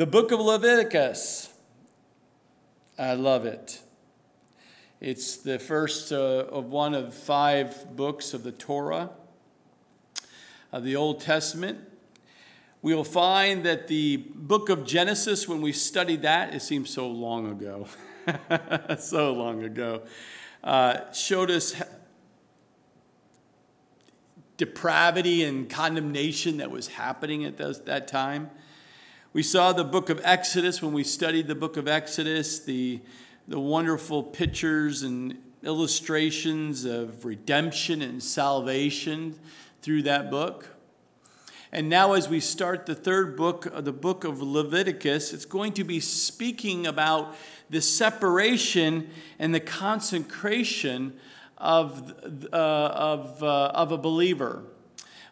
The book of Leviticus. I love it. It's the first of one of 5 books of the Torah, of the Old Testament. We will find that the book of Genesis, when we studied that, it seems so long ago, so long ago, showed us depravity and condemnation that was happening at that time. We saw the book of Exodus when we studied the book of Exodus, the wonderful pictures and illustrations of redemption and salvation through that book. And now as we start the 3rd book, the book of Leviticus, it's going to be speaking about the separation and the consecration of a believer.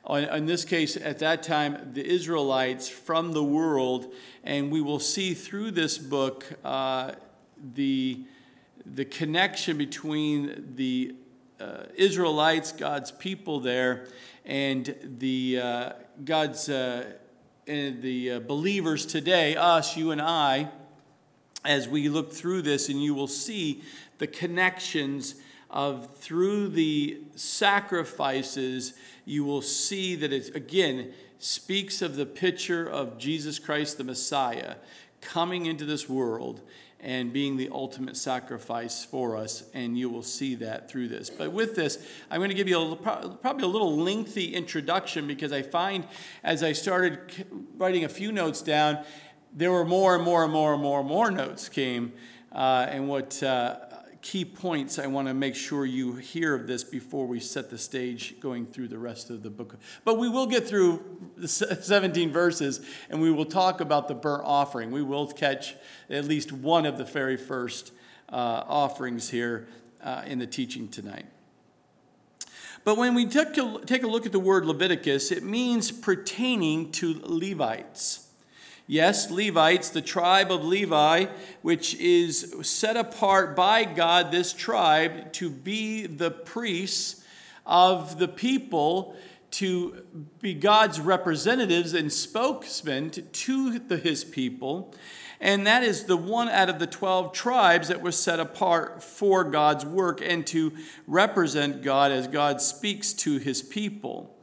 In this case, at that time, the Israelites from the world. And we will see through this book the connection between the Israelites, God's people there, and the God's and the believers today, us, you and I, as we look through this, and you will see the connections of through the sacrifices. You will see that it again speaks of the picture of Jesus Christ, the Messiah, coming into this world and being the ultimate sacrifice for us, and you will see that through this. But with this, I'm going to give you probably a little lengthy introduction, because I find as I started writing a few notes down, there were more notes came, and what key points I want to make sure you hear of this before we set the stage going through the rest of the book. But we will get through the 17 verses, and we will talk about the burnt offering. We will catch at least one of the very first offerings here in the teaching tonight. But when we take a look at the word Leviticus, it means pertaining to Levites. Yes, Levites, the tribe of Levi, which is set apart by God, this tribe, to be the priests of the people, to be God's representatives and spokesmen to his people. And that is the one out of the 12 tribes that was set apart for God's work and to represent God as God speaks to his people.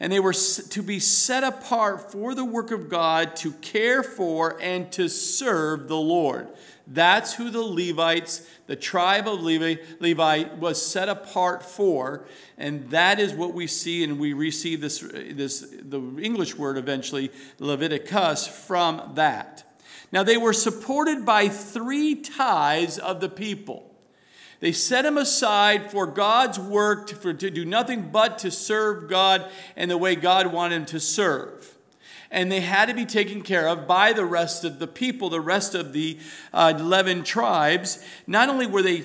And they were to be set apart for the work of God, to care for and to serve the Lord. That's who the Levites, the tribe of Levi, was set apart for. And that is what we see, and we receive the English word eventually, Leviticus, from that. Now they were supported by 3 tithes of the people. They set him aside for God's work, to do nothing but to serve God and the way God wanted him to serve. And they had to be taken care of by the rest of the people, the rest of the 11 tribes. Not only were they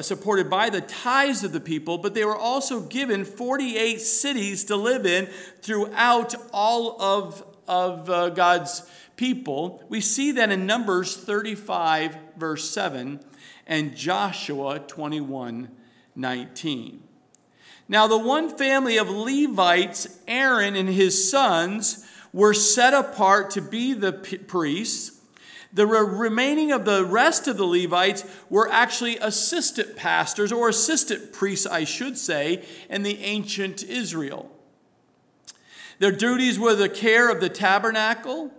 supported by the tithes of the people, but they were also given 48 cities to live in throughout all of God's people. We see that in Numbers 35, verse 7. And Joshua 21:19. Now the one family of Levites, Aaron and his sons, were set apart to be the priests. The remaining of the rest of the Levites were actually assistant pastors, or assistant priests, I should say, in the ancient Israel. Their duties were the care of the tabernacle,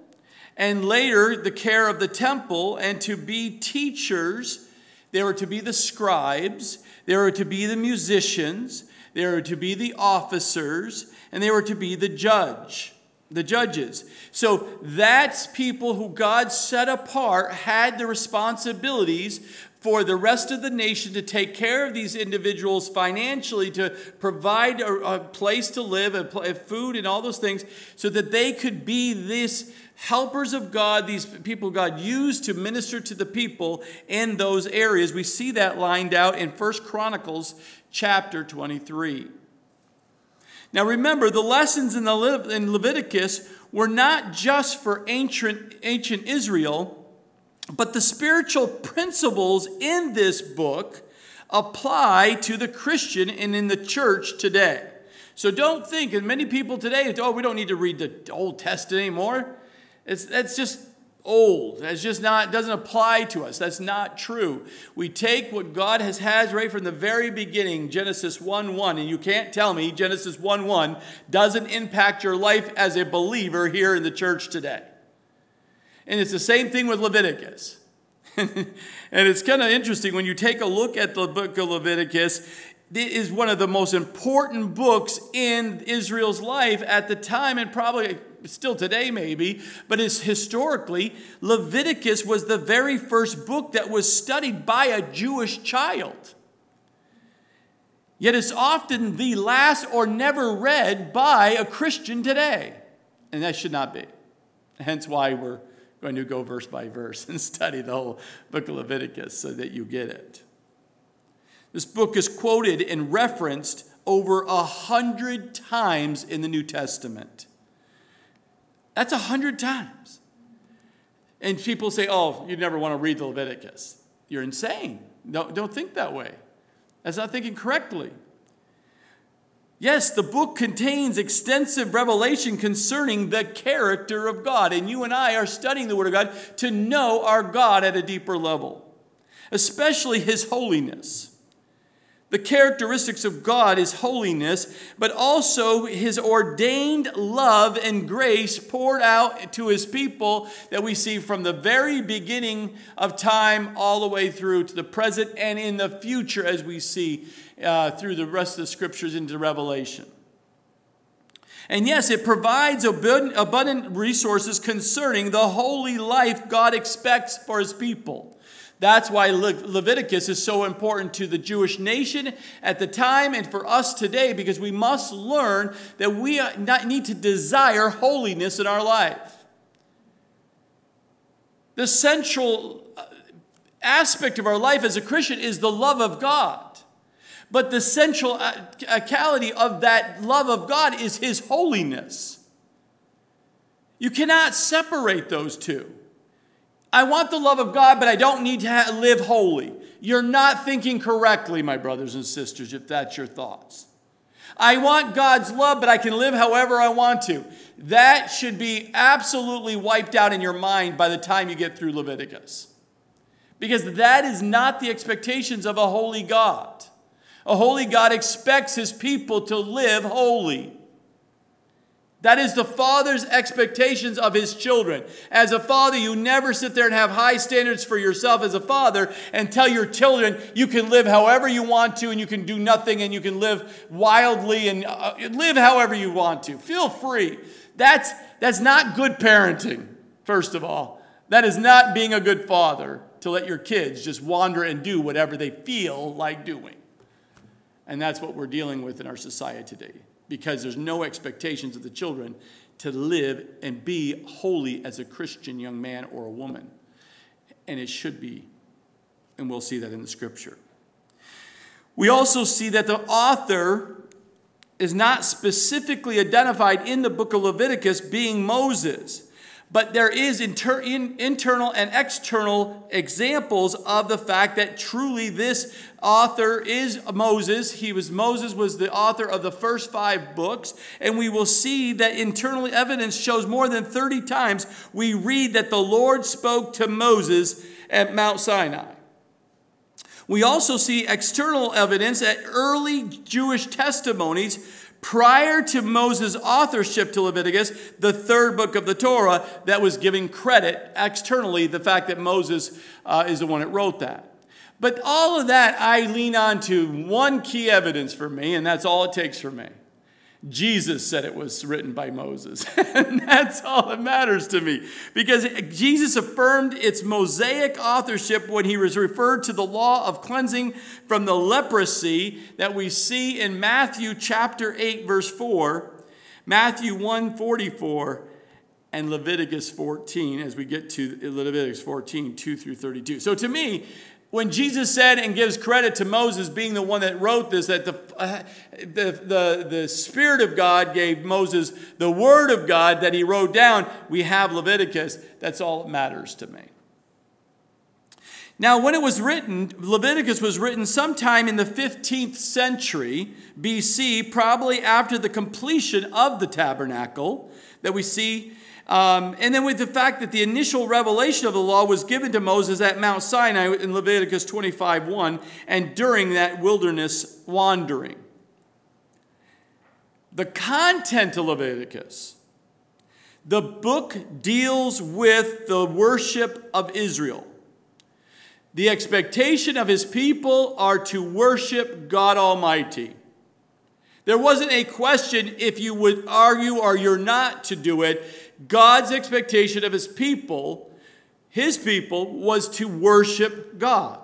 and later the care of the temple, and to be teachers. They were to be the scribes, they were to be the musicians, they were to be the officers, and they were to be the judges. So that's people who God set apart, had the responsibilities for the rest of the nation to take care of these individuals financially, to provide a place to live, food and all those things, so that they could be this helpers of God, these people God used to minister to the people in those areas. We see that lined out in 1 Chronicles chapter 23. Now remember, the lessons in Leviticus were not just for ancient Israel, but the spiritual principles in this book apply to the Christian and in the church today. So don't think, and many people today, we don't need to read the Old Testament anymore. That's just old. That's just not, doesn't apply to us. That's not true. We take what God has right from the very beginning, Genesis 1:1, and you can't tell me Genesis 1:1 doesn't impact your life as a believer here in the church today. And it's the same thing with Leviticus. And it's kind of interesting when you take a look at the book of Leviticus. It is one of the most important books in Israel's life at the time, and probably still today maybe, but it's historically, Leviticus was the very first book that was studied by a Jewish child. Yet it's often the last or never read by a Christian today. And that should not be. Hence why we're going to go verse by verse and study the whole book of Leviticus so that you get it. This book is quoted and referenced over 100 times in the New Testament. That's 100 times. And people say, oh, you never want to read the Leviticus. You're insane. No, don't think that way. That's not thinking correctly. Yes, the book contains extensive revelation concerning the character of God. And you and I are studying the Word of God to know our God at a deeper level, especially His holiness. The characteristics of God is holiness, but also His ordained love and grace poured out to His people that we see from the very beginning of time all the way through to the present and in the future as we see through the rest of the Scriptures into Revelation. And yes, it provides abundant resources concerning the holy life God expects for His people. That's why Leviticus is so important to the Jewish nation at the time and for us today, because we must learn that we need to desire holiness in our life. The central aspect of our life as a Christian is the love of God. But the centrality of that love of God is His holiness. You cannot separate those two. I want the love of God, but I don't need to live holy. You're not thinking correctly, my brothers and sisters, if that's your thoughts. I want God's love, but I can live however I want to. That should be absolutely wiped out in your mind by the time you get through Leviticus. Because that is not the expectations of a holy God. A holy God expects His people to live holy. That is the Father's expectations of His children. As a father, you never sit there and have high standards for yourself as a father and tell your children you can live however you want to and you can do nothing and you can live wildly and live however you want to. Feel free. That's not good parenting, first of all. That is not being a good father to let your kids just wander and do whatever they feel like doing. And that's what we're dealing with in our society today. Because there's no expectations of the children to live and be holy as a Christian young man or a woman. And it should be. And we'll see that in the Scripture. We also see that the author is not specifically identified in the book of Leviticus being Moses. But there is internal and external examples of the fact that truly this author is Moses. Moses was the author of the first 5 books. And we will see that internal evidence shows more than 30 times we read that the Lord spoke to Moses at Mount Sinai. We also see external evidence at early Jewish testimonies prior to Moses' authorship to Leviticus, the 3rd book of the Torah, that was giving credit externally, the fact that Moses is the one that wrote that. But all of that, I lean on to one key evidence for me, and that's all it takes for me. Jesus said it was written by Moses. And that's all that matters to me. Because Jesus affirmed its Mosaic authorship when He was referred to the law of cleansing from the leprosy that we see in Matthew chapter 8, verse 4, Matthew 1:44, and Leviticus 14, as we get to Leviticus 14, 2 through 32. So to me, when Jesus said and gives credit to Moses being the one that wrote this, that the Spirit of God gave Moses the Word of God that he wrote down, we have Leviticus. That's all that matters to me. Now, when it was written, Leviticus was written sometime in the 15th century BC, probably after the completion of the tabernacle that we see And then with the fact that the initial revelation of the law was given to Moses at Mount Sinai in Leviticus 25:1 and during that wilderness wandering. The content of Leviticus, the book deals with the worship of Israel. The expectation of his people are to worship God Almighty. There wasn't a question if you would argue or you're not to do it. God's expectation of his people, was to worship God.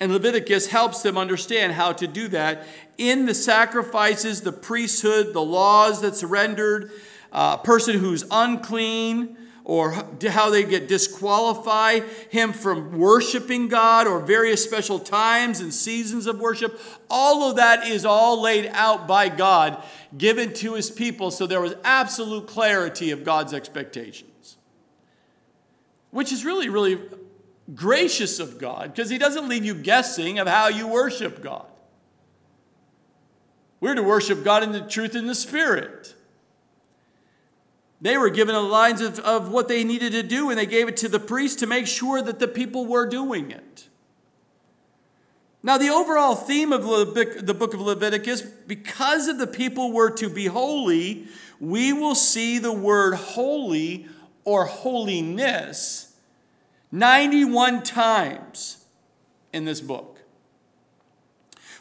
And Leviticus helps them understand how to do that in the sacrifices, the priesthood, the laws that's rendered, a person who's unclean, or how they get disqualify him from worshiping God, or various special times and seasons of worship. All of that is all laid out by God, given to his people. So there was absolute clarity of God's expectations, which is really, really gracious of God, because he doesn't leave you guessing of how you worship God. We're to worship God in the truth and the spirit. They were given the lines of what they needed to do, and they gave it to the priest to make sure that the people were doing it. Now, the overall theme of the book of Leviticus, because of the people were to be holy, we will see the word holy or holiness 91 times in this book.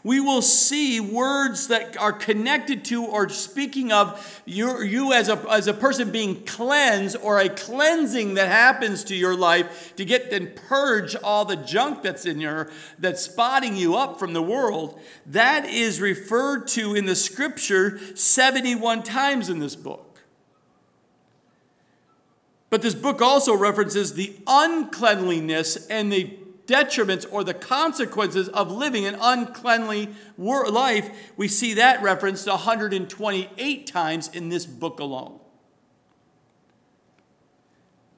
We will see words that are connected to or speaking of you as a person being cleansed, or a cleansing that happens to your life to get and purge all the junk that's in that's spotting you up from the world. That is referred to in the scripture 71 times in this book. But this book also references the uncleanliness and the detriments or the consequences of living an uncleanly life. We see that referenced 128 times in this book alone.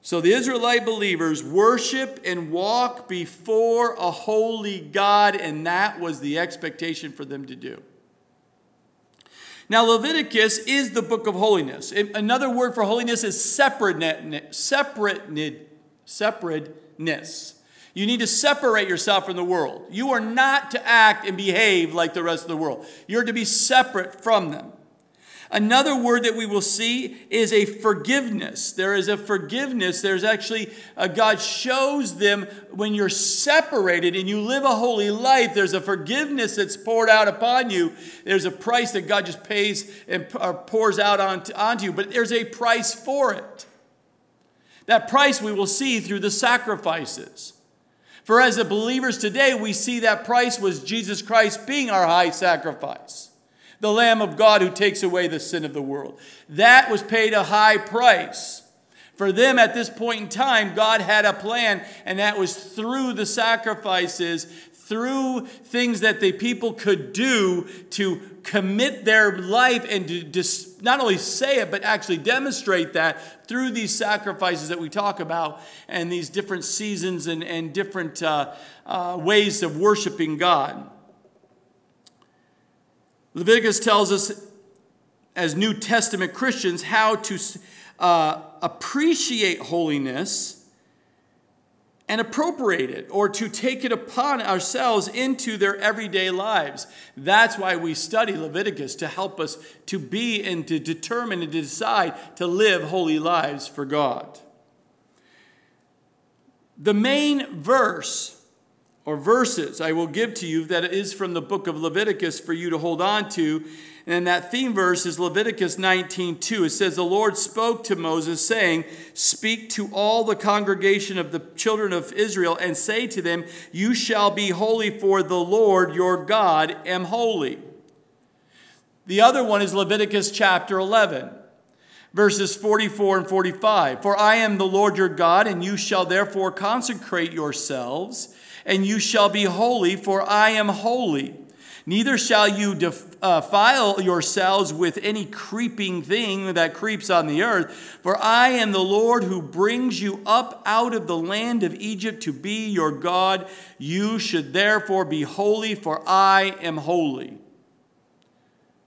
So the Israelite believers worship and walk before a holy God, and that was the expectation for them to do. Now, Leviticus is the book of holiness. Another word for holiness is separateness. You need to separate yourself from the world. You are not to act and behave like the rest of the world. You're to be separate from them. Another word that we will see is a forgiveness. There is a forgiveness. There's actually, God shows them when you're separated and you live a holy life, there's a forgiveness that's poured out upon you. There's a price that God just pays and pours out onto you, but there's a price for it. That price we will see through the sacrifices. For as the believers today, we see that price was Jesus Christ being our high sacrifice, the Lamb of God who takes away the sin of the world. That was paid a high price. For them at this point in time, God had a plan, and that was through the sacrifices, through things that the people could do to commit their life and to not only say it, but actually demonstrate that through these sacrifices that we talk about and these different seasons and different ways of worshiping God. Leviticus tells us as New Testament Christians how to appreciate holiness and appropriate it, or to take it upon ourselves into their everyday lives. That's why we study Leviticus, to help us to be and to determine and to decide to live holy lives for God. The main verse or verses I will give to you that is from the book of Leviticus for you to hold on to, and that theme verse is Leviticus 19:2. It says, "The Lord spoke to Moses, saying, Speak to all the congregation of the children of Israel, and say to them, You shall be holy, for the Lord your God am holy." The other one is Leviticus chapter 11. Verses 44 and 45. "For I am the Lord your God, and you shall therefore consecrate yourselves, and you shall be holy, for I am holy. Neither shall you defile yourselves with any creeping thing that creeps on the earth, for I am the Lord who brings you up out of the land of Egypt to be your God. You should therefore be holy, for I am holy."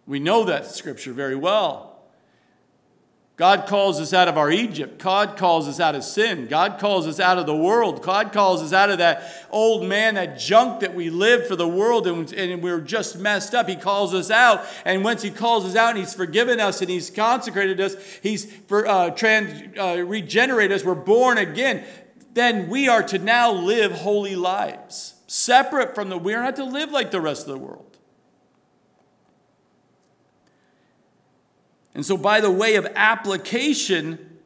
We know that scripture very well. God calls us out of our Egypt. God calls us out of sin. God calls us out of the world. God calls us out of that old man, that junk that we live for the world, and we're just messed up. He calls us out. And once He calls us out and He's forgiven us and He's consecrated us, He's regenerated us, we're born again, then we are to now live holy lives. Separate from we are not to live like the rest of the world. And so by the way of application,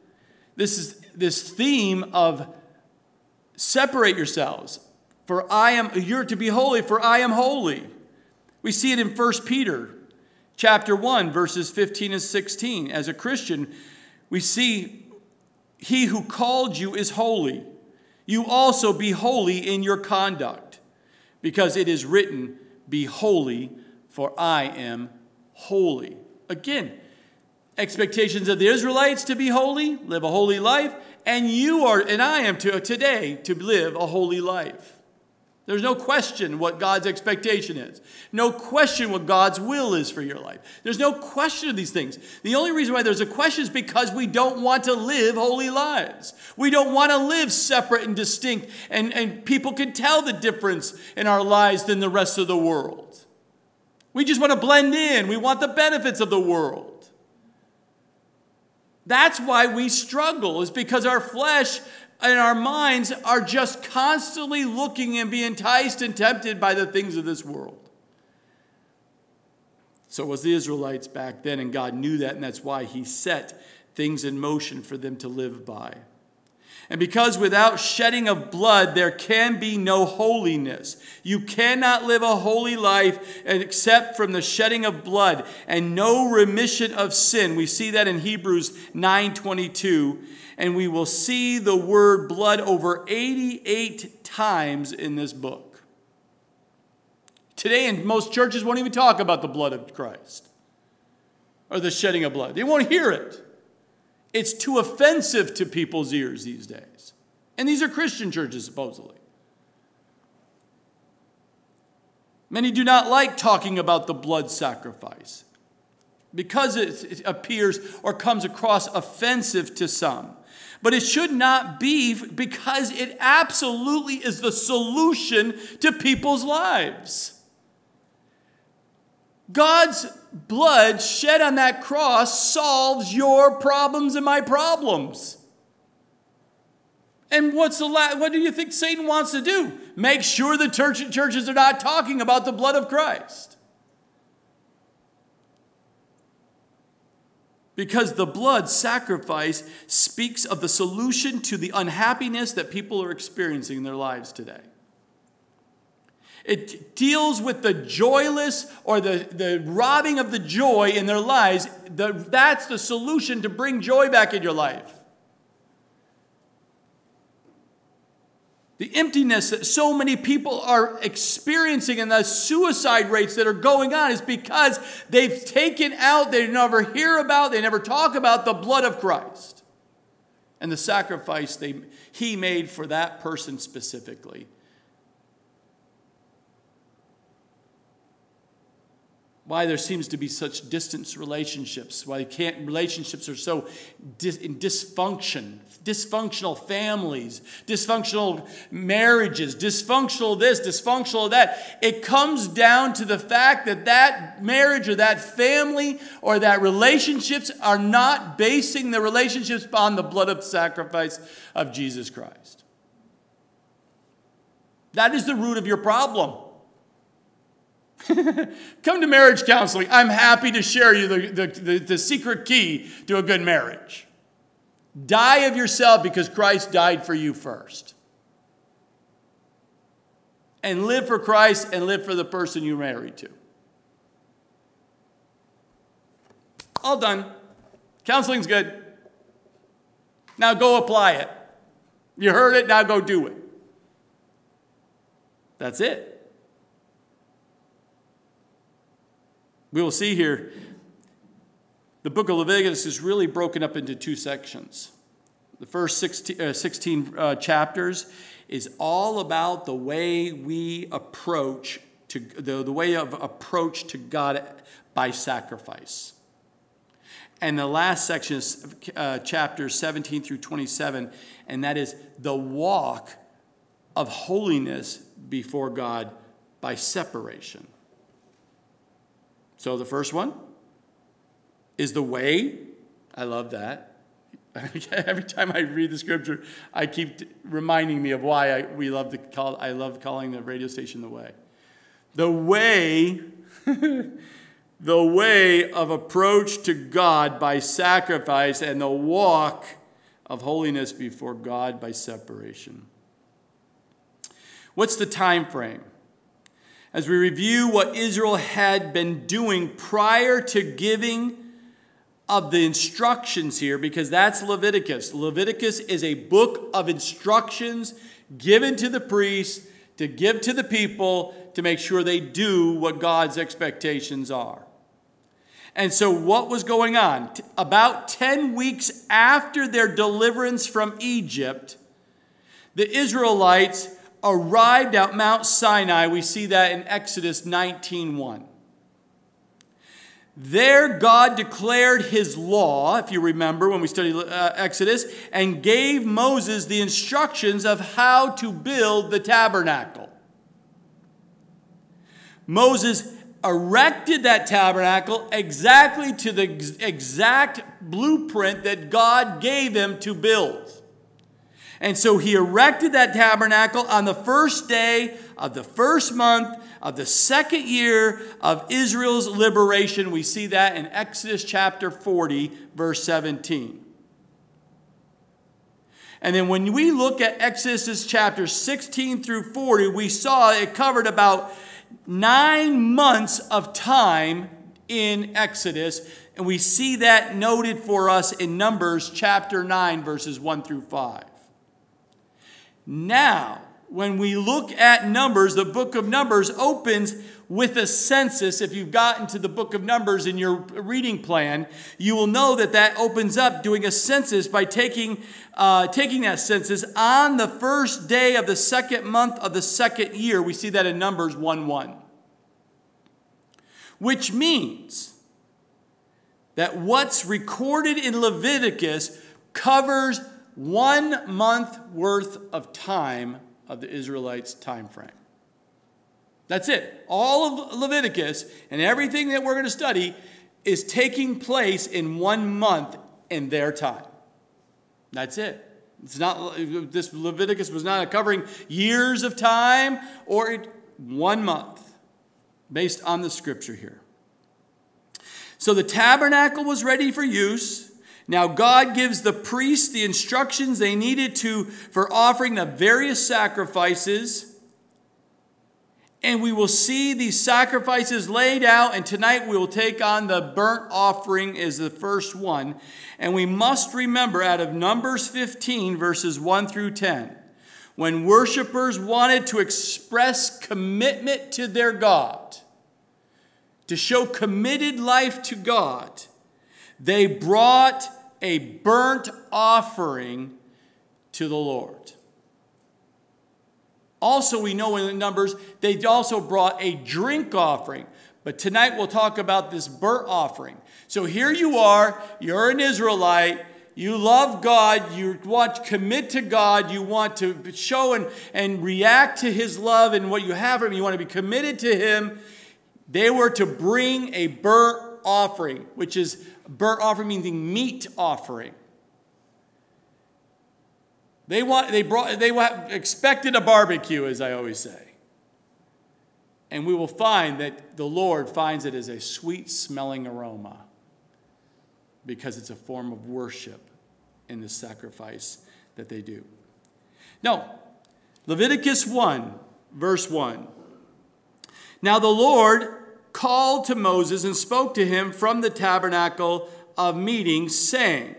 this is this theme of separate yourselves. You're to be holy, for I am holy. We see it in 1 Peter chapter 1, verses 15 and 16. As a Christian, we see He who called you is holy. You also be holy in your conduct, because it is written, be holy, for I am holy. Again, expectations of the Israelites to be holy, live a holy life, and you are, and I am today to live a holy life. There's no question what God's expectation is. No question what God's will is for your life. There's no question of these things. The only reason why there's a question is because we don't want to live holy lives. We don't want to live separate and distinct, and people can tell the difference in our lives than the rest of the world. We just want to blend in. We want the benefits of the world. That's why we struggle, is because our flesh and our minds are just constantly looking and being enticed and tempted by the things of this world. So was the Israelites back then, and God knew that, and that's why He set things in motion for them to live by. And because without shedding of blood, there can be no holiness. You cannot live a holy life except from the shedding of blood, and no remission of sin. We see that in Hebrews 9:22. And we will see the word blood over 88 times in this book. Today, and most churches won't even talk about the blood of Christ or the shedding of blood. They won't hear it. It's too offensive to people's ears these days. And these are Christian churches, supposedly. Many do not like talking about the blood sacrifice because it appears or comes across offensive to some. But it should not be, because it absolutely is the solution to people's lives. God's blood shed on that cross solves your problems and my problems. And what do you think Satan wants to do? Make sure the churches are not talking about the blood of Christ. Because the blood sacrifice speaks of the solution to the unhappiness that people are experiencing in their lives today. It deals with the joyless, or the robbing of the joy in their lives. That's the solution to bring joy back in your life. The emptiness that so many people are experiencing and the suicide rates that are going on is because they've taken out, they never hear about, they never talk about the blood of Christ and the sacrifice He made for that person specifically. Why there seems to be such distant relationships, why relationships are so in dysfunction, dysfunctional families, dysfunctional marriages, dysfunctional this, dysfunctional that. It comes down to the fact that marriage or that family or that relationships are not basing the relationships on the blood of sacrifice of Jesus Christ. That is the root of your problem. Come to marriage counseling. I'm happy to share you the secret key to a good marriage. Die of yourself, because Christ died for you first. And live for Christ and live for the person you're married to. All done. Counseling's good. Now go apply it. You heard it, now go do it. That's it. We will see here, the book of Leviticus is really broken up into two sections. The first 16 chapters is all about the way we approach to the way of approach to God by sacrifice. And the last section is chapters 17 through 27, and that is the walk of holiness before God by separation. So the first one is the way. I love that. Every time I read the scripture, I keep reminding me of why I love calling the radio station the way. The way, the way of approach to God by sacrifice, and the walk of holiness before God by separation. What's the time frame? As we review what Israel had been doing prior to giving of the instructions here, because that's Leviticus. Leviticus is a book of instructions given to the priests to give to the people to make sure they do what God's expectations are. And so what was going on? About 10 weeks after their deliverance from Egypt, the Israelites arrived at Mount Sinai. We see that in Exodus 19:1. There God declared his law, if you remember when we studied Exodus, and gave Moses the instructions of how to build the tabernacle. Moses erected that tabernacle exactly to the exact blueprint that God gave him to build. And so he erected that tabernacle on the first day of the first month of the second year of Israel's liberation. We see that in Exodus chapter 40, verse 17. And then when we look at Exodus chapter 16 through 40, we saw it covered about 9 months of time in Exodus. And we see that noted for us in Numbers chapter 9, verses 1 through 5. Now, when we look at Numbers, the book of Numbers opens with a census. If you've gotten to the book of Numbers in your reading plan, you will know that that opens up doing a census by taking that census on the first day of the second month of the second year. We see that in Numbers 1:1. Which means that what's recorded in Leviticus covers 1 month worth of time of the Israelites' time frame. That's it. All of Leviticus and everything that we're going to study is taking place in 1 month in their time. That's it. It's not, this Leviticus was not covering years of time, or 1 month, based on the scripture here. So the tabernacle was ready for use. Now God gives the priests the instructions they needed for offering the various sacrifices. And we will see these sacrifices laid out. And tonight we will take on the burnt offering as the first one. And we must remember out of Numbers 15 verses 1 through 10. When worshipers wanted to express commitment to their God, to show committed life to God, they brought a burnt offering to the Lord. Also, we know in the Numbers, they also brought a drink offering. But tonight we'll talk about this burnt offering. So here you are, you're an Israelite, you love God, you want to commit to God, you want to show and react to his love and what you have for him, you want to be committed to him. They were to bring a burnt offering, which is burnt offering means meat offering. They expected a barbecue, as I always say. And we will find that the Lord finds it as a sweet smelling aroma, because it's a form of worship in the sacrifice that they do. Now, Leviticus 1, verse 1. Now the Lord called to Moses and spoke to him from the tabernacle of meeting, saying.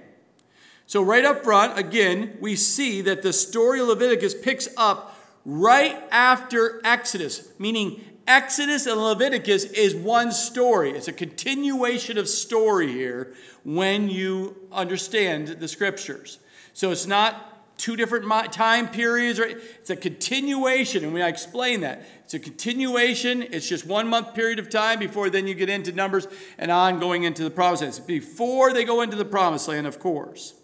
So right up front, again, we see that the story of Leviticus picks up right after Exodus, meaning Exodus and Leviticus is one story. It's a continuation of story here when you understand the scriptures. So it's not two different time periods. It's a continuation, and when I explain that, it's a continuation. It's just 1 month period of time before then you get into Numbers and on going into the promised land. It's before they go into the promised land, of course.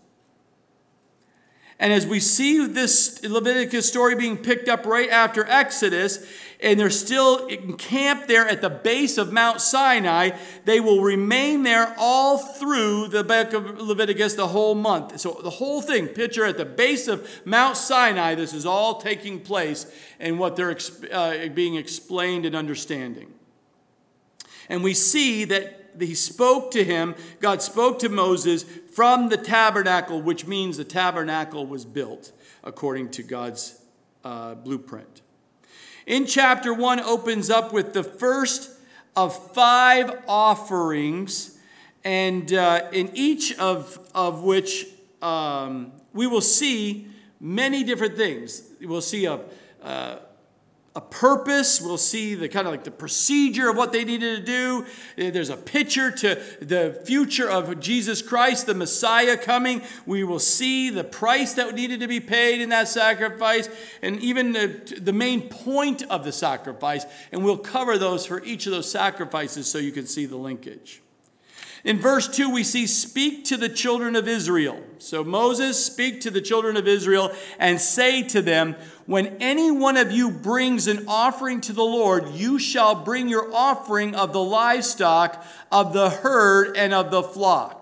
And as we see this Leviticus story being picked up right after Exodus, and they're still encamped there at the base of Mount Sinai, they will remain there all through the book of Leviticus the whole month. So the whole thing, picture at the base of Mount Sinai, this is all taking place and what they're being explained and understanding. And we see that he spoke to him, God spoke to Moses from the tabernacle, which means the tabernacle was built according to God's blueprint. In chapter 1 opens up with the first of 5 offerings, and in each of which we will see many different things. We'll see a purpose. We'll see the kind of like the procedure of what they needed to do. There's a picture to the future of Jesus Christ, the Messiah coming. We will see the price that needed to be paid in that sacrifice, and even the main point of the sacrifice. And we'll cover those for each of those sacrifices so you can see the linkage. In verse 2, we see, speak to the children of Israel. So Moses, speak to the children of Israel and say to them, when any one of you brings an offering to the Lord, you shall bring your offering of the livestock, of the herd, and of the flock.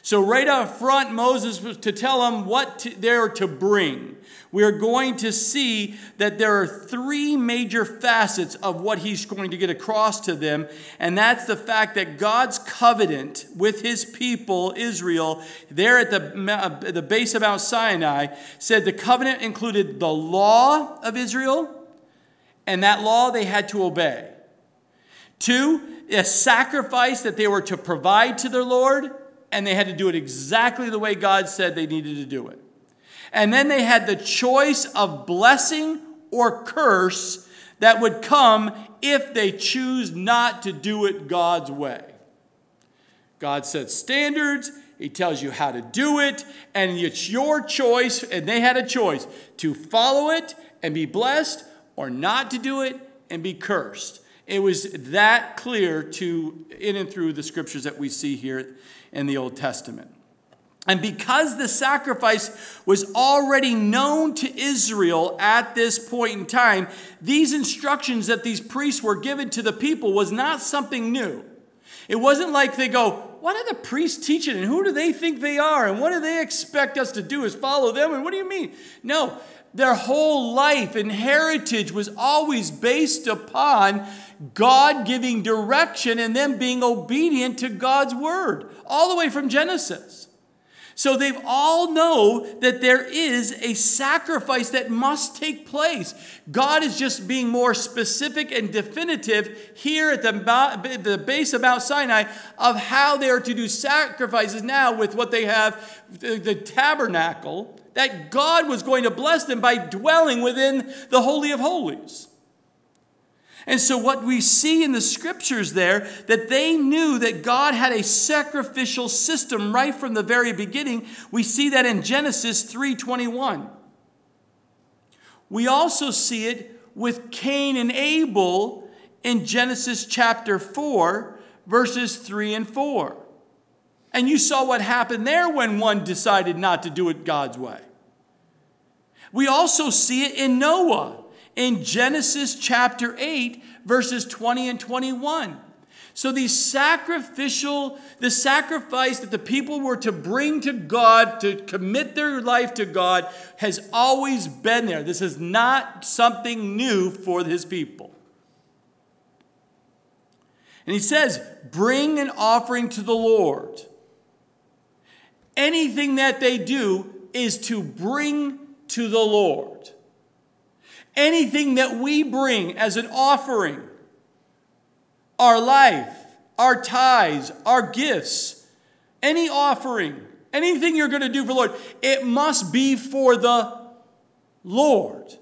So right up front, Moses was to tell them what they're to bring. We're going to see that there are 3 major facets of what he's going to get across to them. And that's the fact that God's covenant with his people, Israel, there at the base of Mount Sinai, said the covenant included the law of Israel, and that law they had to obey. 2, a sacrifice that they were to provide to their Lord, and they had to do it exactly the way God said they needed to do it. And then they had the choice of blessing or curse that would come if they choose not to do it God's way. God sets standards. He tells you how to do it. And it's your choice. And they had a choice to follow it and be blessed or not to do it and be cursed. It was that clear in and through the scriptures that we see here in the Old Testament. And because the sacrifice was already known to Israel at this point in time, these instructions that these priests were given to the people was not something new. It wasn't like they go, what are the priests teaching and who do they think they are? And what do they expect us to do is follow them? And what do you mean? No, their whole life and heritage was always based upon God giving direction and them being obedient to God's word, all the way from Genesis. So they've all know that there is a sacrifice that must take place. God is just being more specific and definitive here at the base of Mount Sinai of how they are to do sacrifices now with what they have, the tabernacle, that God was going to bless them by dwelling within the Holy of Holies. And so what we see in the scriptures there, that they knew that God had a sacrificial system right from the very beginning. We see that in Genesis 3:21. We also see it with Cain and Abel in Genesis chapter 4, verses 3 and 4. And you saw what happened there when one decided not to do it God's way. We also see it in Noah. In Genesis chapter 8, verses 20 and 21. So the sacrifice that the people were to bring to God, to commit their life to God, has always been there. This is not something new for his people. And he says, bring an offering to the Lord. Anything that they do is to bring to the Lord. Anything that we bring as an offering, our life, our tithes, our gifts, any offering, anything you're going to do for the Lord, it must be for the Lord.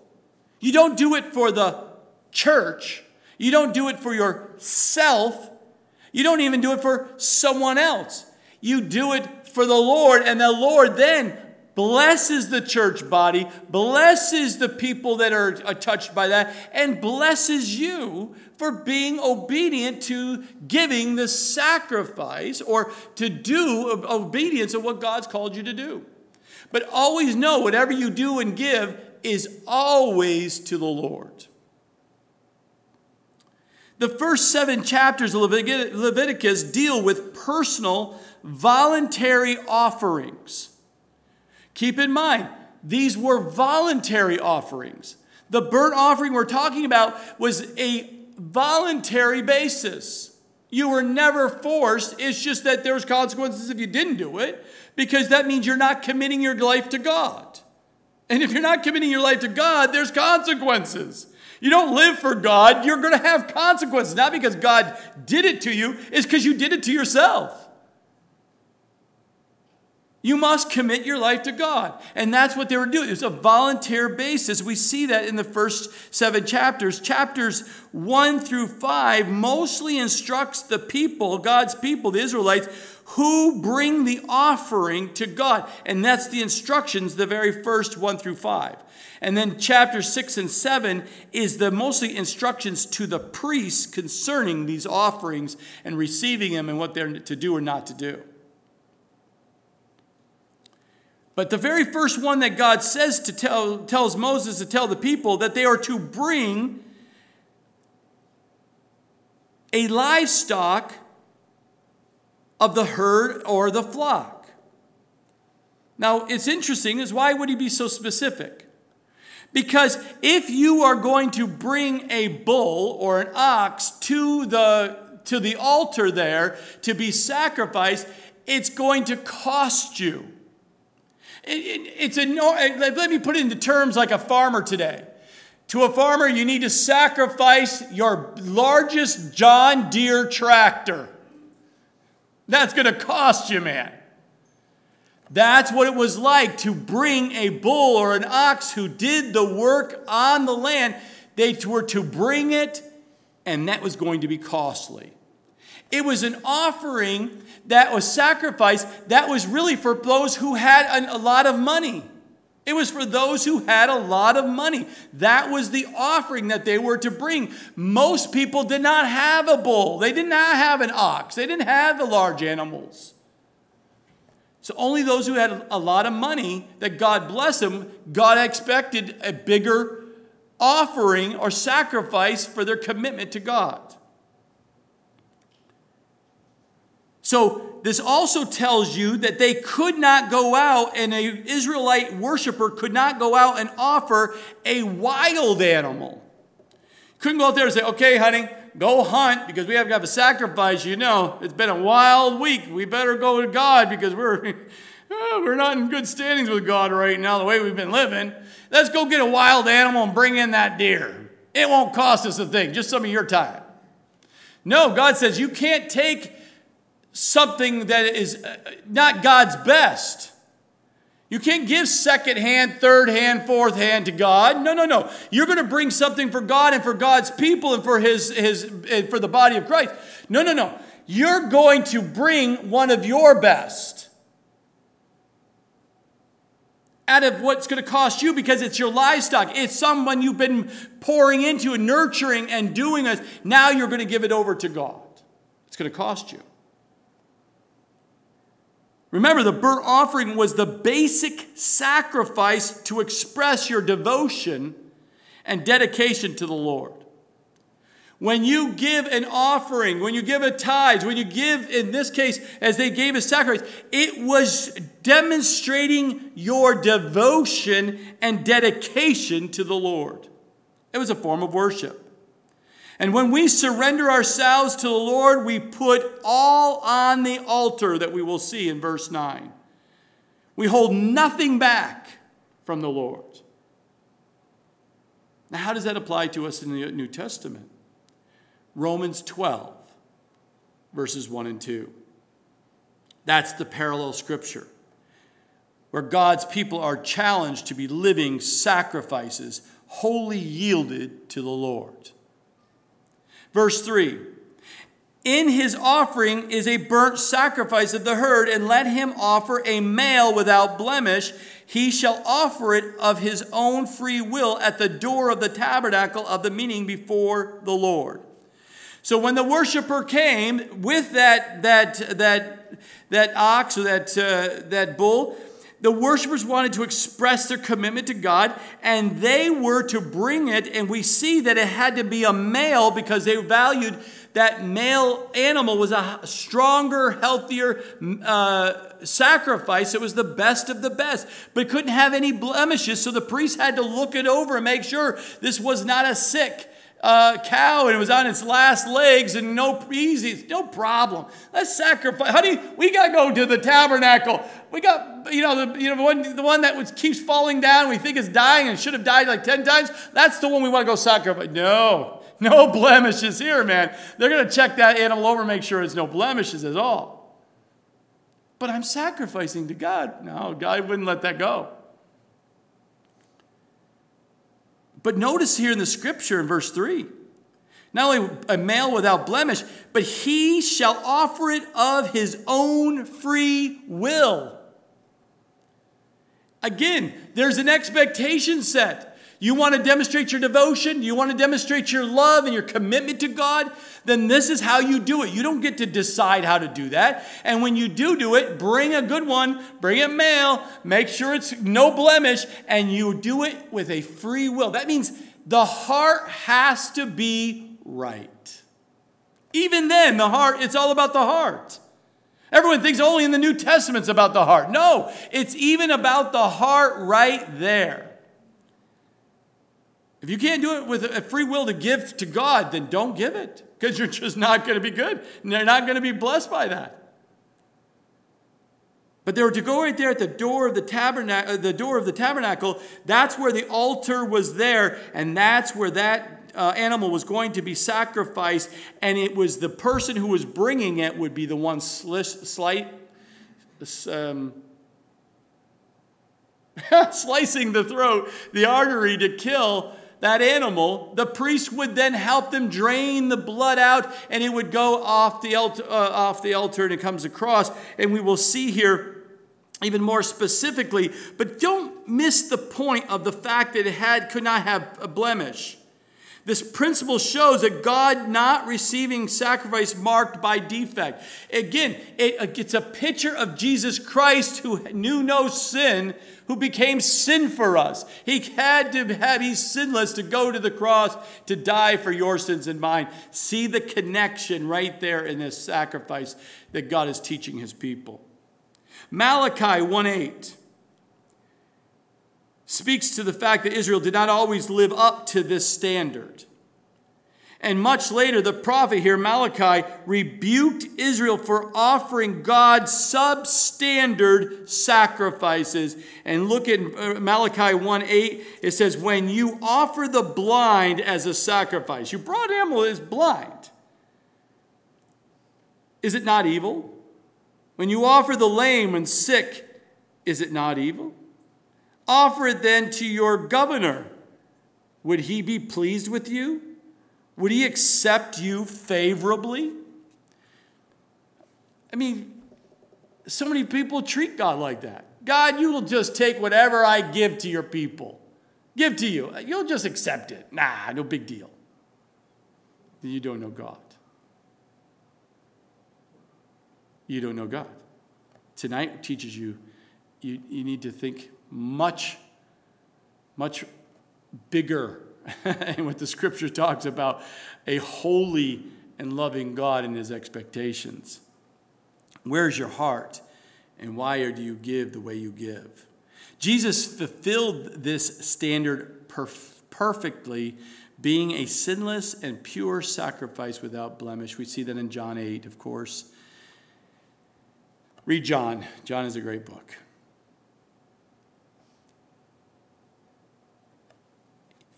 You don't do it for the church. You don't do it for yourself. You don't even do it for someone else. You do it for the Lord, and the Lord then blesses the church body, blesses the people that are touched by that, and blesses you for being obedient to giving the sacrifice or to do obedience of what God's called you to do. But always know whatever you do and give is always to the Lord. The first 7 chapters of Leviticus deal with personal, voluntary offerings. Keep in mind, these were voluntary offerings. The burnt offering we're talking about was a voluntary basis. You were never forced. It's just that there was consequences if you didn't do it, because that means you're not committing your life to God. And if you're not committing your life to God, there's consequences. You don't live for God. You're going to have consequences. Not because God did it to you. It's because you did it to yourself. You must commit your life to God. And that's what they were doing. It was a volunteer basis. We see that in the first 7 chapters. Chapters 1-5 mostly instructs the people, God's people, the Israelites, who bring the offering to God. And that's the instructions, the very first 1-5. And then chapters 6 and 7 is the mostly instructions to the priests concerning these offerings and receiving them and what they're to do or not to do. But the very first one that God says to tells Moses to tell the people that they are to bring a livestock of the herd or the flock. Now, it's interesting is why would he be so specific? Because if you are going to bring a bull or an ox to the altar there to be sacrificed, it's going to cost you. Let me put it into terms like a farmer today. To a farmer, you need to sacrifice your largest John Deere tractor. That's going to cost you, man. That's what it was like to bring a bull or an ox who did the work on the land. They were to bring it, and that was going to be costly. It was an offering that was sacrificed that was really for those who had a lot of money. It was for those who had a lot of money. That was the offering that they were to bring. Most people did not have a bull. They did not have an ox. They didn't have the large animals. So only those who had a lot of money that God blessed them, God expected a bigger offering or sacrifice for their commitment to God. So this also tells you that they could not go out, and an Israelite worshiper could not go out and offer a wild animal. Couldn't go out there and say, okay, honey, go hunt because we have to have a sacrifice. You know, it's been a wild week. We better go to God because we're not in good standings with God right now the way we've been living. Let's go get a wild animal and bring in that deer. It won't cost us a thing, just some of your time. No, God says you can't take something that is not God's best. You can't give second hand, third hand, fourth hand to God. No. You're going to bring something for God and for God's people and for his for the body of Christ. No. You're going to bring one of your best out of what's going to cost you because it's your livestock. It's someone you've been pouring into and nurturing and doing this. Now you're going to give it over to God. It's going to cost you. Remember, the burnt offering was the basic sacrifice to express your devotion and dedication to the Lord. When you give an offering, when you give a tithe, when you give, in this case, as they gave a sacrifice, it was demonstrating your devotion and dedication to the Lord. It was a form of worship. And when we surrender ourselves to the Lord, we put all on the altar that we will see in verse 9. We hold nothing back from the Lord. Now, how does that apply to us in the New Testament? Romans 12, verses 1 and 2. That's the parallel scripture where God's people are challenged to be living sacrifices, wholly yielded to the Lord. Verse 3, in his offering is a burnt sacrifice of the herd, and let him offer a male without blemish. He shall offer it of his own free will at the door of the tabernacle of the meeting before the Lord. So when the worshiper came with that ox or that bull, the worshipers wanted to express their commitment to God, and they were to bring it. And we see that it had to be a male because they valued that male animal was a stronger, healthier sacrifice. It was the best of the best, but it couldn't have any blemishes. So the priest had to look it over and make sure this was not a sick cow and it was on its last legs and no problem. Let's sacrifice, honey. We gotta go to the tabernacle. We got the one that keeps falling down. We think is dying and should have died like 10 times. That's the one we want to go sacrifice. No blemishes here, man. They're gonna check that animal over, make sure there's no blemishes at all. But I'm sacrificing to God. No, God wouldn't let that go. But notice here in the scripture in verse 3, not only a male without blemish, but he shall offer it of his own free will. Again, there's an expectation set. You want to demonstrate your devotion? You want to demonstrate your love and your commitment to God? Then this is how you do it. You don't get to decide how to do that. And when you do it, bring a good one. Bring it male. Make sure it's no blemish. And you do it with a free will. That means the heart has to be right. Even then, the heart, it's all about the heart. Everyone thinks only in the New Testament's about the heart. No, it's even about the heart right there. If you can't do it with a free will to give to God, then don't give it, because you're just not going to be good. And you're not going to be blessed by that. But they were to go right there at the door of the tabernacle. That's where the altar was there, and that's where that animal was going to be sacrificed. And it was the person who was bringing it would be the one slicing the throat, the artery to kill that animal. The priest would then help them drain the blood out, and it would go off the altar, and it comes across. And we will see here even more specifically. But don't miss the point of the fact that it could not have a blemish. This principle shows that God not receiving sacrifice marked by defect. Again, it's a picture of Jesus Christ, who knew no sin, who became sin for us. He's sinless to go to the cross to die for your sins and mine. See the connection right there in this sacrifice that God is teaching his people. Malachi 1:8. Speaks to the fact that Israel did not always live up to this standard. And much later, the prophet here, Malachi, rebuked Israel for offering God substandard sacrifices. And look at Malachi 1:8. It says, when you offer the blind as a sacrifice, you brought animal that is blind. Is it not evil? When you offer the lame and sick, is it not evil? Offer it then to your governor. Would he be pleased with you? Would he accept you favorably? I mean, so many people treat God like that. God, you will just take whatever I give to your people. Give to you. You'll just accept it. Nah, no big deal. You don't know God. You don't know God. Tonight teaches you need to think much, much bigger in what the scripture talks about, a holy and loving God and his expectations. Where's your heart, and why do you give the way you give? Jesus fulfilled this standard perfectly, being a sinless and pure sacrifice without blemish. We see that in John 8, of course. Read John. John is a great book.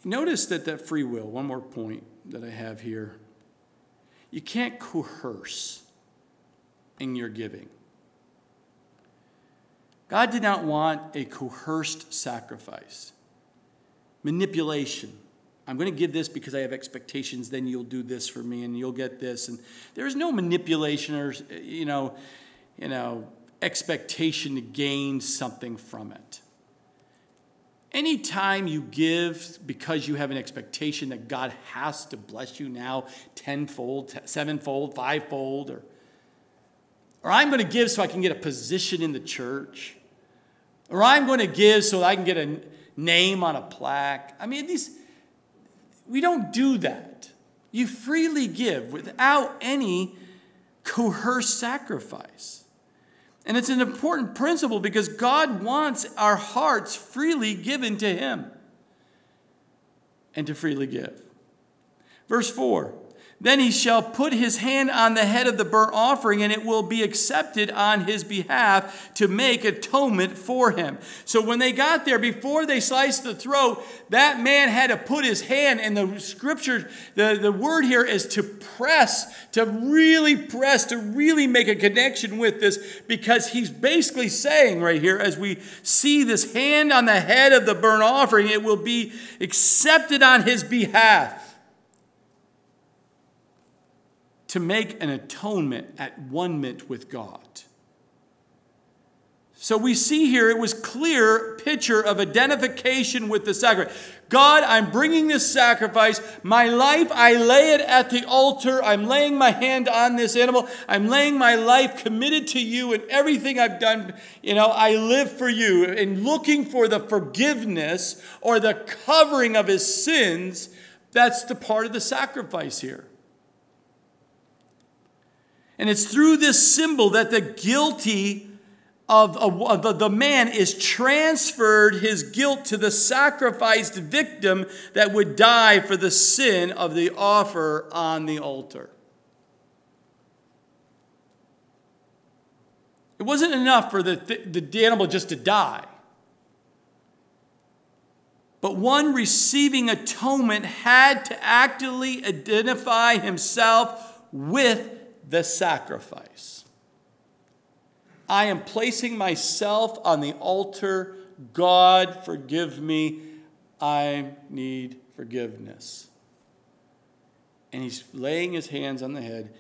Notice that free will, one more point that I have here. You can't coerce in your giving. God did not want a coerced sacrifice, manipulation, I'm going to give this because I have expectations, then you'll do this for me and you'll get this. And there is no manipulation or, expectation to gain something from it. Anytime you give because you have an expectation that God has to bless you now tenfold, sevenfold, fivefold, or I'm going to give so I can get a position in the church, or I'm going to give so I can get a name on a plaque. I mean, these... We don't do that. You freely give without any coerced sacrifice. And it's an important principle because God wants our hearts freely given to Him and to freely give. Verse 4, then he shall put his hand on the head of the burnt offering, and it will be accepted on his behalf to make atonement for him. So when they got there, before they sliced the throat, that man had to put his hand, and the scripture, the word here is to press, to really make a connection with this, because he's basically saying right here, as we see this hand on the head of the burnt offering, it will be accepted on his behalf, to make an atonement at one-ment with God. So we see here, it was clear picture of identification with the sacrifice. God, I'm bringing this sacrifice. My life, I lay it at the altar. I'm laying my hand on this animal. I'm laying my life committed to you, and everything I've done, I live for you. And looking for the forgiveness or the covering of his sins, that's the part of the sacrifice here. And it's through this symbol that the guilty of the man is transferred his guilt to the sacrificed victim that would die for the sin of the offer on the altar. It wasn't enough for the animal just to die. But one receiving atonement had to actively identify himself with the sacrifice. I am placing myself on the altar. God, forgive me. I need forgiveness. And he's laying his hands on the head,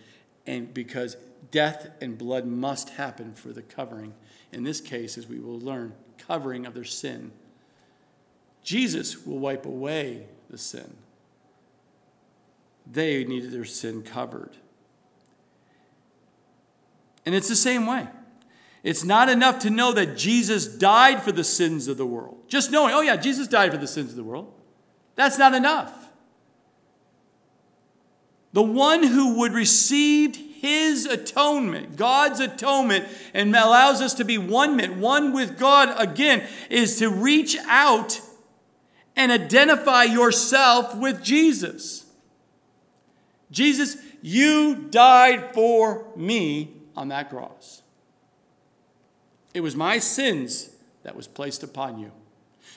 and because death and blood must happen for the covering. In this case, as we will learn, covering of their sin. Jesus will wipe away the sin. They needed their sin covered. And it's the same way. It's not enough to know that Jesus died for the sins of the world. Just knowing, oh yeah, Jesus died for the sins of the world. That's not enough. The one who would receive his atonement, God's atonement, and allows us to be one with God again, is to reach out and identify yourself with Jesus. Jesus, you died for me on that cross. It was my sins that was placed upon you.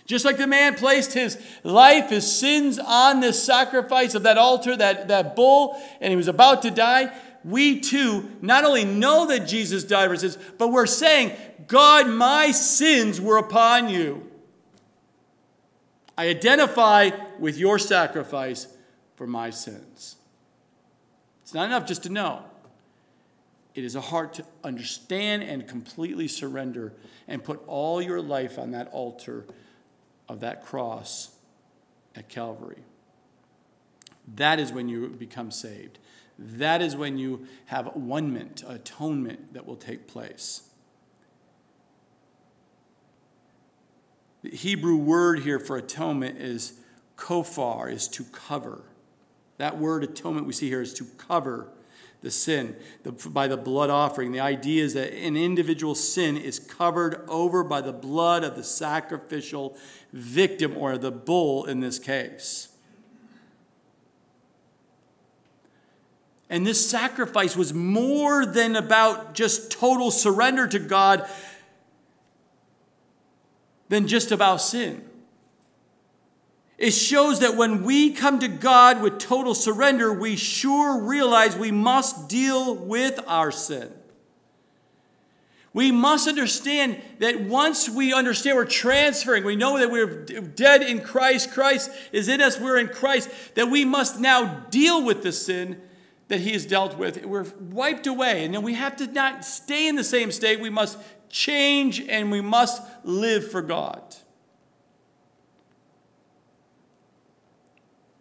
Just like the man placed his life, his sins on this sacrifice of that altar, that bull, and he was about to die, we too not only know that Jesus died for sins, but we're saying, God, my sins were upon you. I identify with your sacrifice for my sins. It's not enough just to know. It is a heart to understand and completely surrender and put all your life on that altar of that cross at Calvary. That is when you become saved. That is when you have one-ment, atonement that will take place. The Hebrew word here for atonement is kofar, is to cover. That word atonement we see here is to cover the sin by the blood offering. The idea is that an individual sin is covered over by the blood of the sacrificial victim, or the bull in this case. And this sacrifice was more than about just total surrender to God than just about sin. It shows that when we come to God with total surrender, we sure realize we must deal with our sin. We must understand that once we understand we're transferring, we know that we're dead in Christ, Christ is in us, we're in Christ, that we must now deal with the sin that he has dealt with. We're wiped away, and then we have to not stay in the same state. We must change, and we must live for God.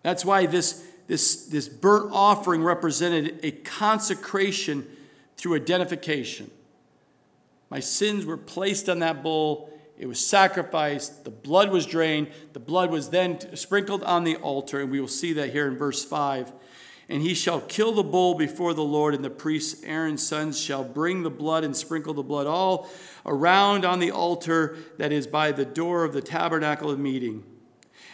That's why this burnt offering represented a consecration through identification. My sins were placed on that bull. It was sacrificed. The blood was drained. The blood was then sprinkled on the altar. And we will see that here in verse 5. And he shall kill the bull before the Lord, and the priests, Aaron's sons, shall bring the blood and sprinkle the blood all around on the altar that is by the door of the tabernacle of meeting.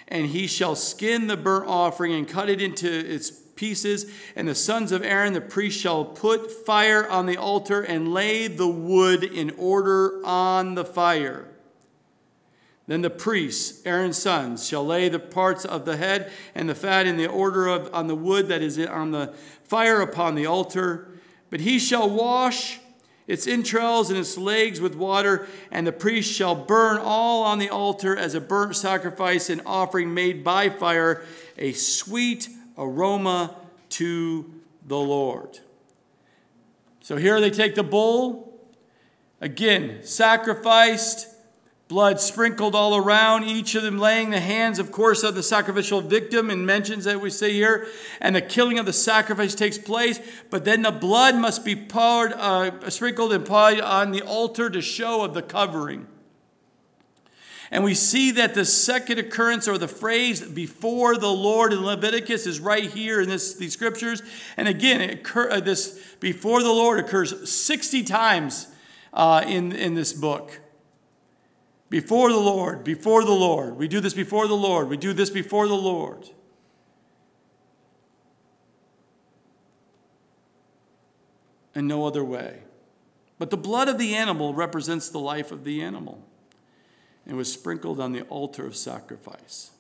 And he shall skin the burnt offering and cut it into its pieces. And the sons of Aaron, the priest, shall put fire on the altar and lay the wood in order on the fire. Then the priests, Aaron's sons, shall lay the parts of the head and the fat in the order on the wood that is on the fire upon the altar. But he shall wash its entrails and its legs with water, and the priest shall burn all on the altar as a burnt sacrifice, an offering made by fire, a sweet aroma to the Lord. So here they take the bull, again, sacrificed, blood sprinkled all around, each of them laying the hands, of course, of the sacrificial victim and mentions that we see here. And the killing of the sacrifice takes place. But then the blood must be poured, sprinkled and poured on the altar to show of the covering. And we see that the second occurrence, or the phrase before the Lord in Leviticus, is right here in these scriptures. And again, this before the Lord occurs 60 times in this book. Before the Lord, before the Lord. We do this before the Lord. We do this before the Lord. And no other way. But the blood of the animal represents the life of the animal. And was sprinkled on the altar of sacrifice.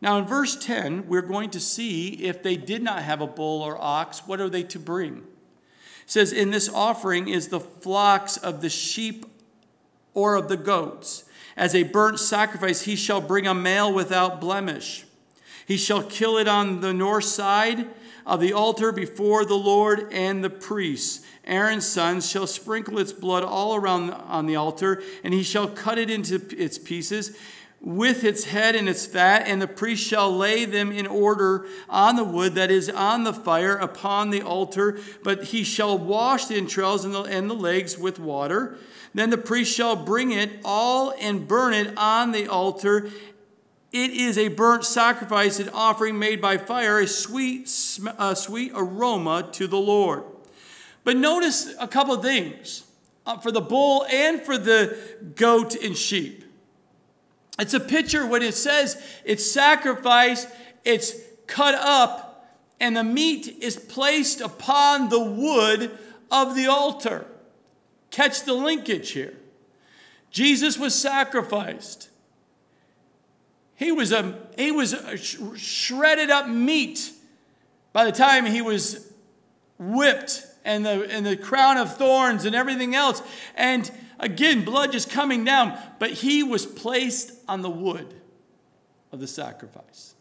Now in verse 10, we're going to see if they did not have a bull or ox, what are they to bring? It says, in this offering is the flocks of the sheep or of the goats. As a burnt sacrifice, he shall bring a male without blemish. He shall kill it on the north side of the altar before the Lord and the priests. Aaron's sons shall sprinkle its blood all around on the altar, and he shall cut it into its pieces with its head and its fat, and the priest shall lay them in order on the wood that is on the fire upon the altar, but he shall wash the entrails and the legs with water. Then the priest shall bring it all and burn it on the altar. It is a burnt sacrifice, an offering made by fire, a sweet aroma to the Lord. But notice a couple of things for the bull and for the goat and sheep. It's a picture when it says it's sacrificed, it's cut up, and the meat is placed upon the wood of the altar. Catch the linkage here. Jesus was sacrificed. He was a shredded up meat by the time he was whipped and the crown of thorns and everything else. And again, blood just coming down. But he was placed on the wood of the sacrifice.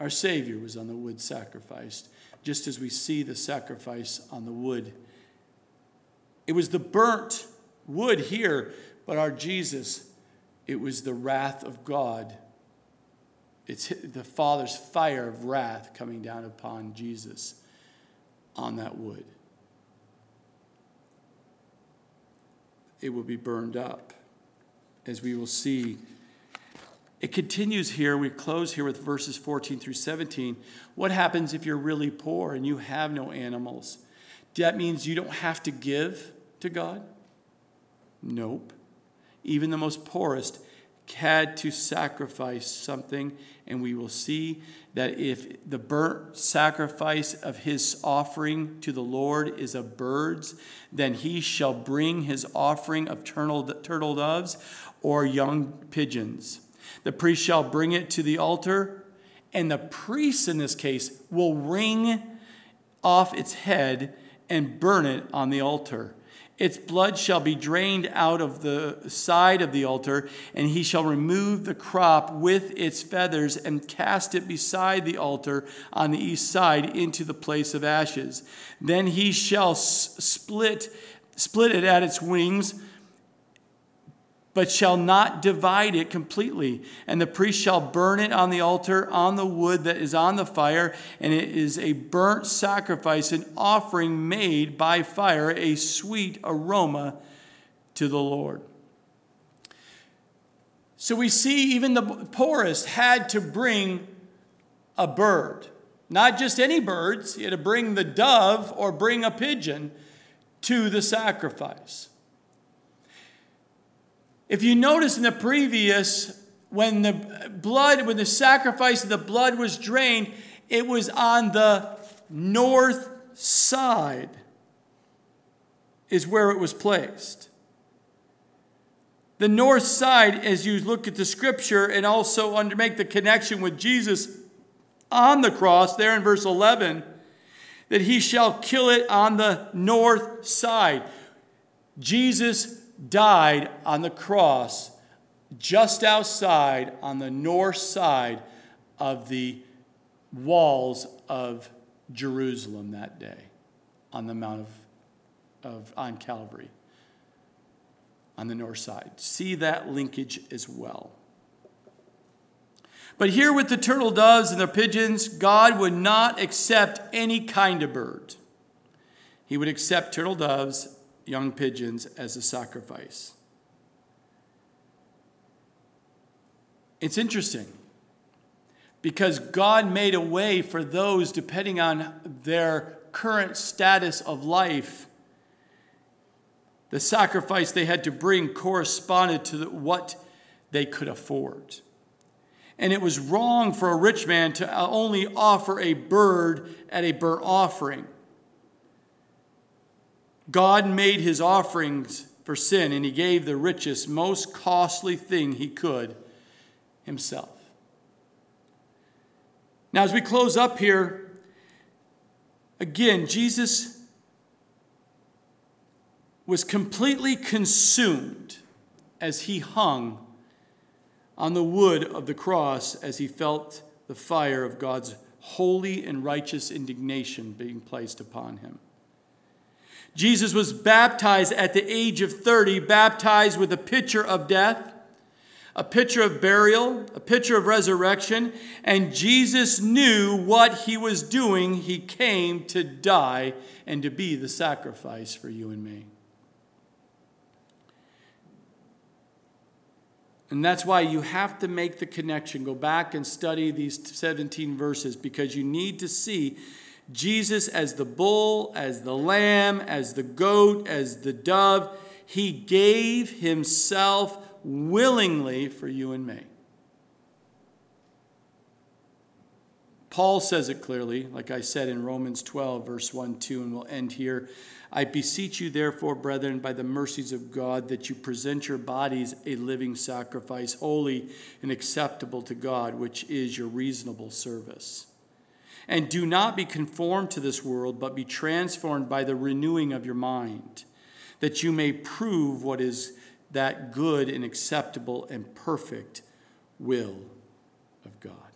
Our Savior was on the wood sacrificed, just as we see the sacrifice on the wood. It was the burnt wood here, but our Jesus, it was the wrath of God. It's the Father's fire of wrath coming down upon Jesus on that wood. It will be burned up, as we will see. It continues here. We close here with verses 14 through 17. What happens if you're really poor and you have no animals? That means you don't have to give to God? Nope. Even the most poorest had to sacrifice something, and we will see that if the burnt sacrifice of his offering to the Lord is of birds, then he shall bring his offering of turtle doves or young pigeons. The priest shall bring it to the altar, and the priests in this case will wring off its head and burn it on the altar. Its blood shall be drained out of the side of the altar, and he shall remove the crop with its feathers and cast it beside the altar on the east side into the place of ashes. Then he shall split it at its wings, but shall not divide it completely. And the priest shall burn it on the altar, on the wood that is on the fire, and it is a burnt sacrifice, an offering made by fire, a sweet aroma to the Lord. So we see even the poorest had to bring a bird. Not just any birds, he had to bring the dove or bring a pigeon to the sacrifice. If you notice in the previous, when the sacrifice of the blood was drained, it was on the north side is where it was placed. The north side, as you look at the scripture and also make the connection with Jesus on the cross there in verse 11, that he shall kill it on the north side. Jesus died on the cross just outside on the north side of the walls of Jerusalem that day on the Mount of Calvary on the north side. See that linkage as well. But here with the turtle doves and the pigeons, God would not accept any kind of bird. He would accept turtle doves, young pigeons as a sacrifice. It's interesting because God made a way for those, depending on their current status of life, the sacrifice they had to bring corresponded to what they could afford. And it was wrong for a rich man to only offer a bird at a burnt offering. God made his offerings for sin, and he gave the richest, most costly thing he could himself. Now, as we close up here, again, Jesus was completely consumed as he hung on the wood of the cross, as he felt the fire of God's holy and righteous indignation being placed upon him. Jesus was baptized at the age of 30, baptized with a picture of death, a picture of burial, a picture of resurrection, and Jesus knew what he was doing. He came to die and to be the sacrifice for you and me. And that's why you have to make the connection. Go back and study these 17 verses because you need to see Jesus as the bull, as the lamb, as the goat, as the dove. He gave himself willingly for you and me. Paul says it clearly, like I said in Romans 12, verse 1, 2, and we'll end here. I beseech you, therefore, brethren, by the mercies of God, that you present your bodies a living sacrifice, holy and acceptable to God, which is your reasonable service. And do not be conformed to this world, but be transformed by the renewing of your mind, that you may prove what is that good and acceptable and perfect will of God.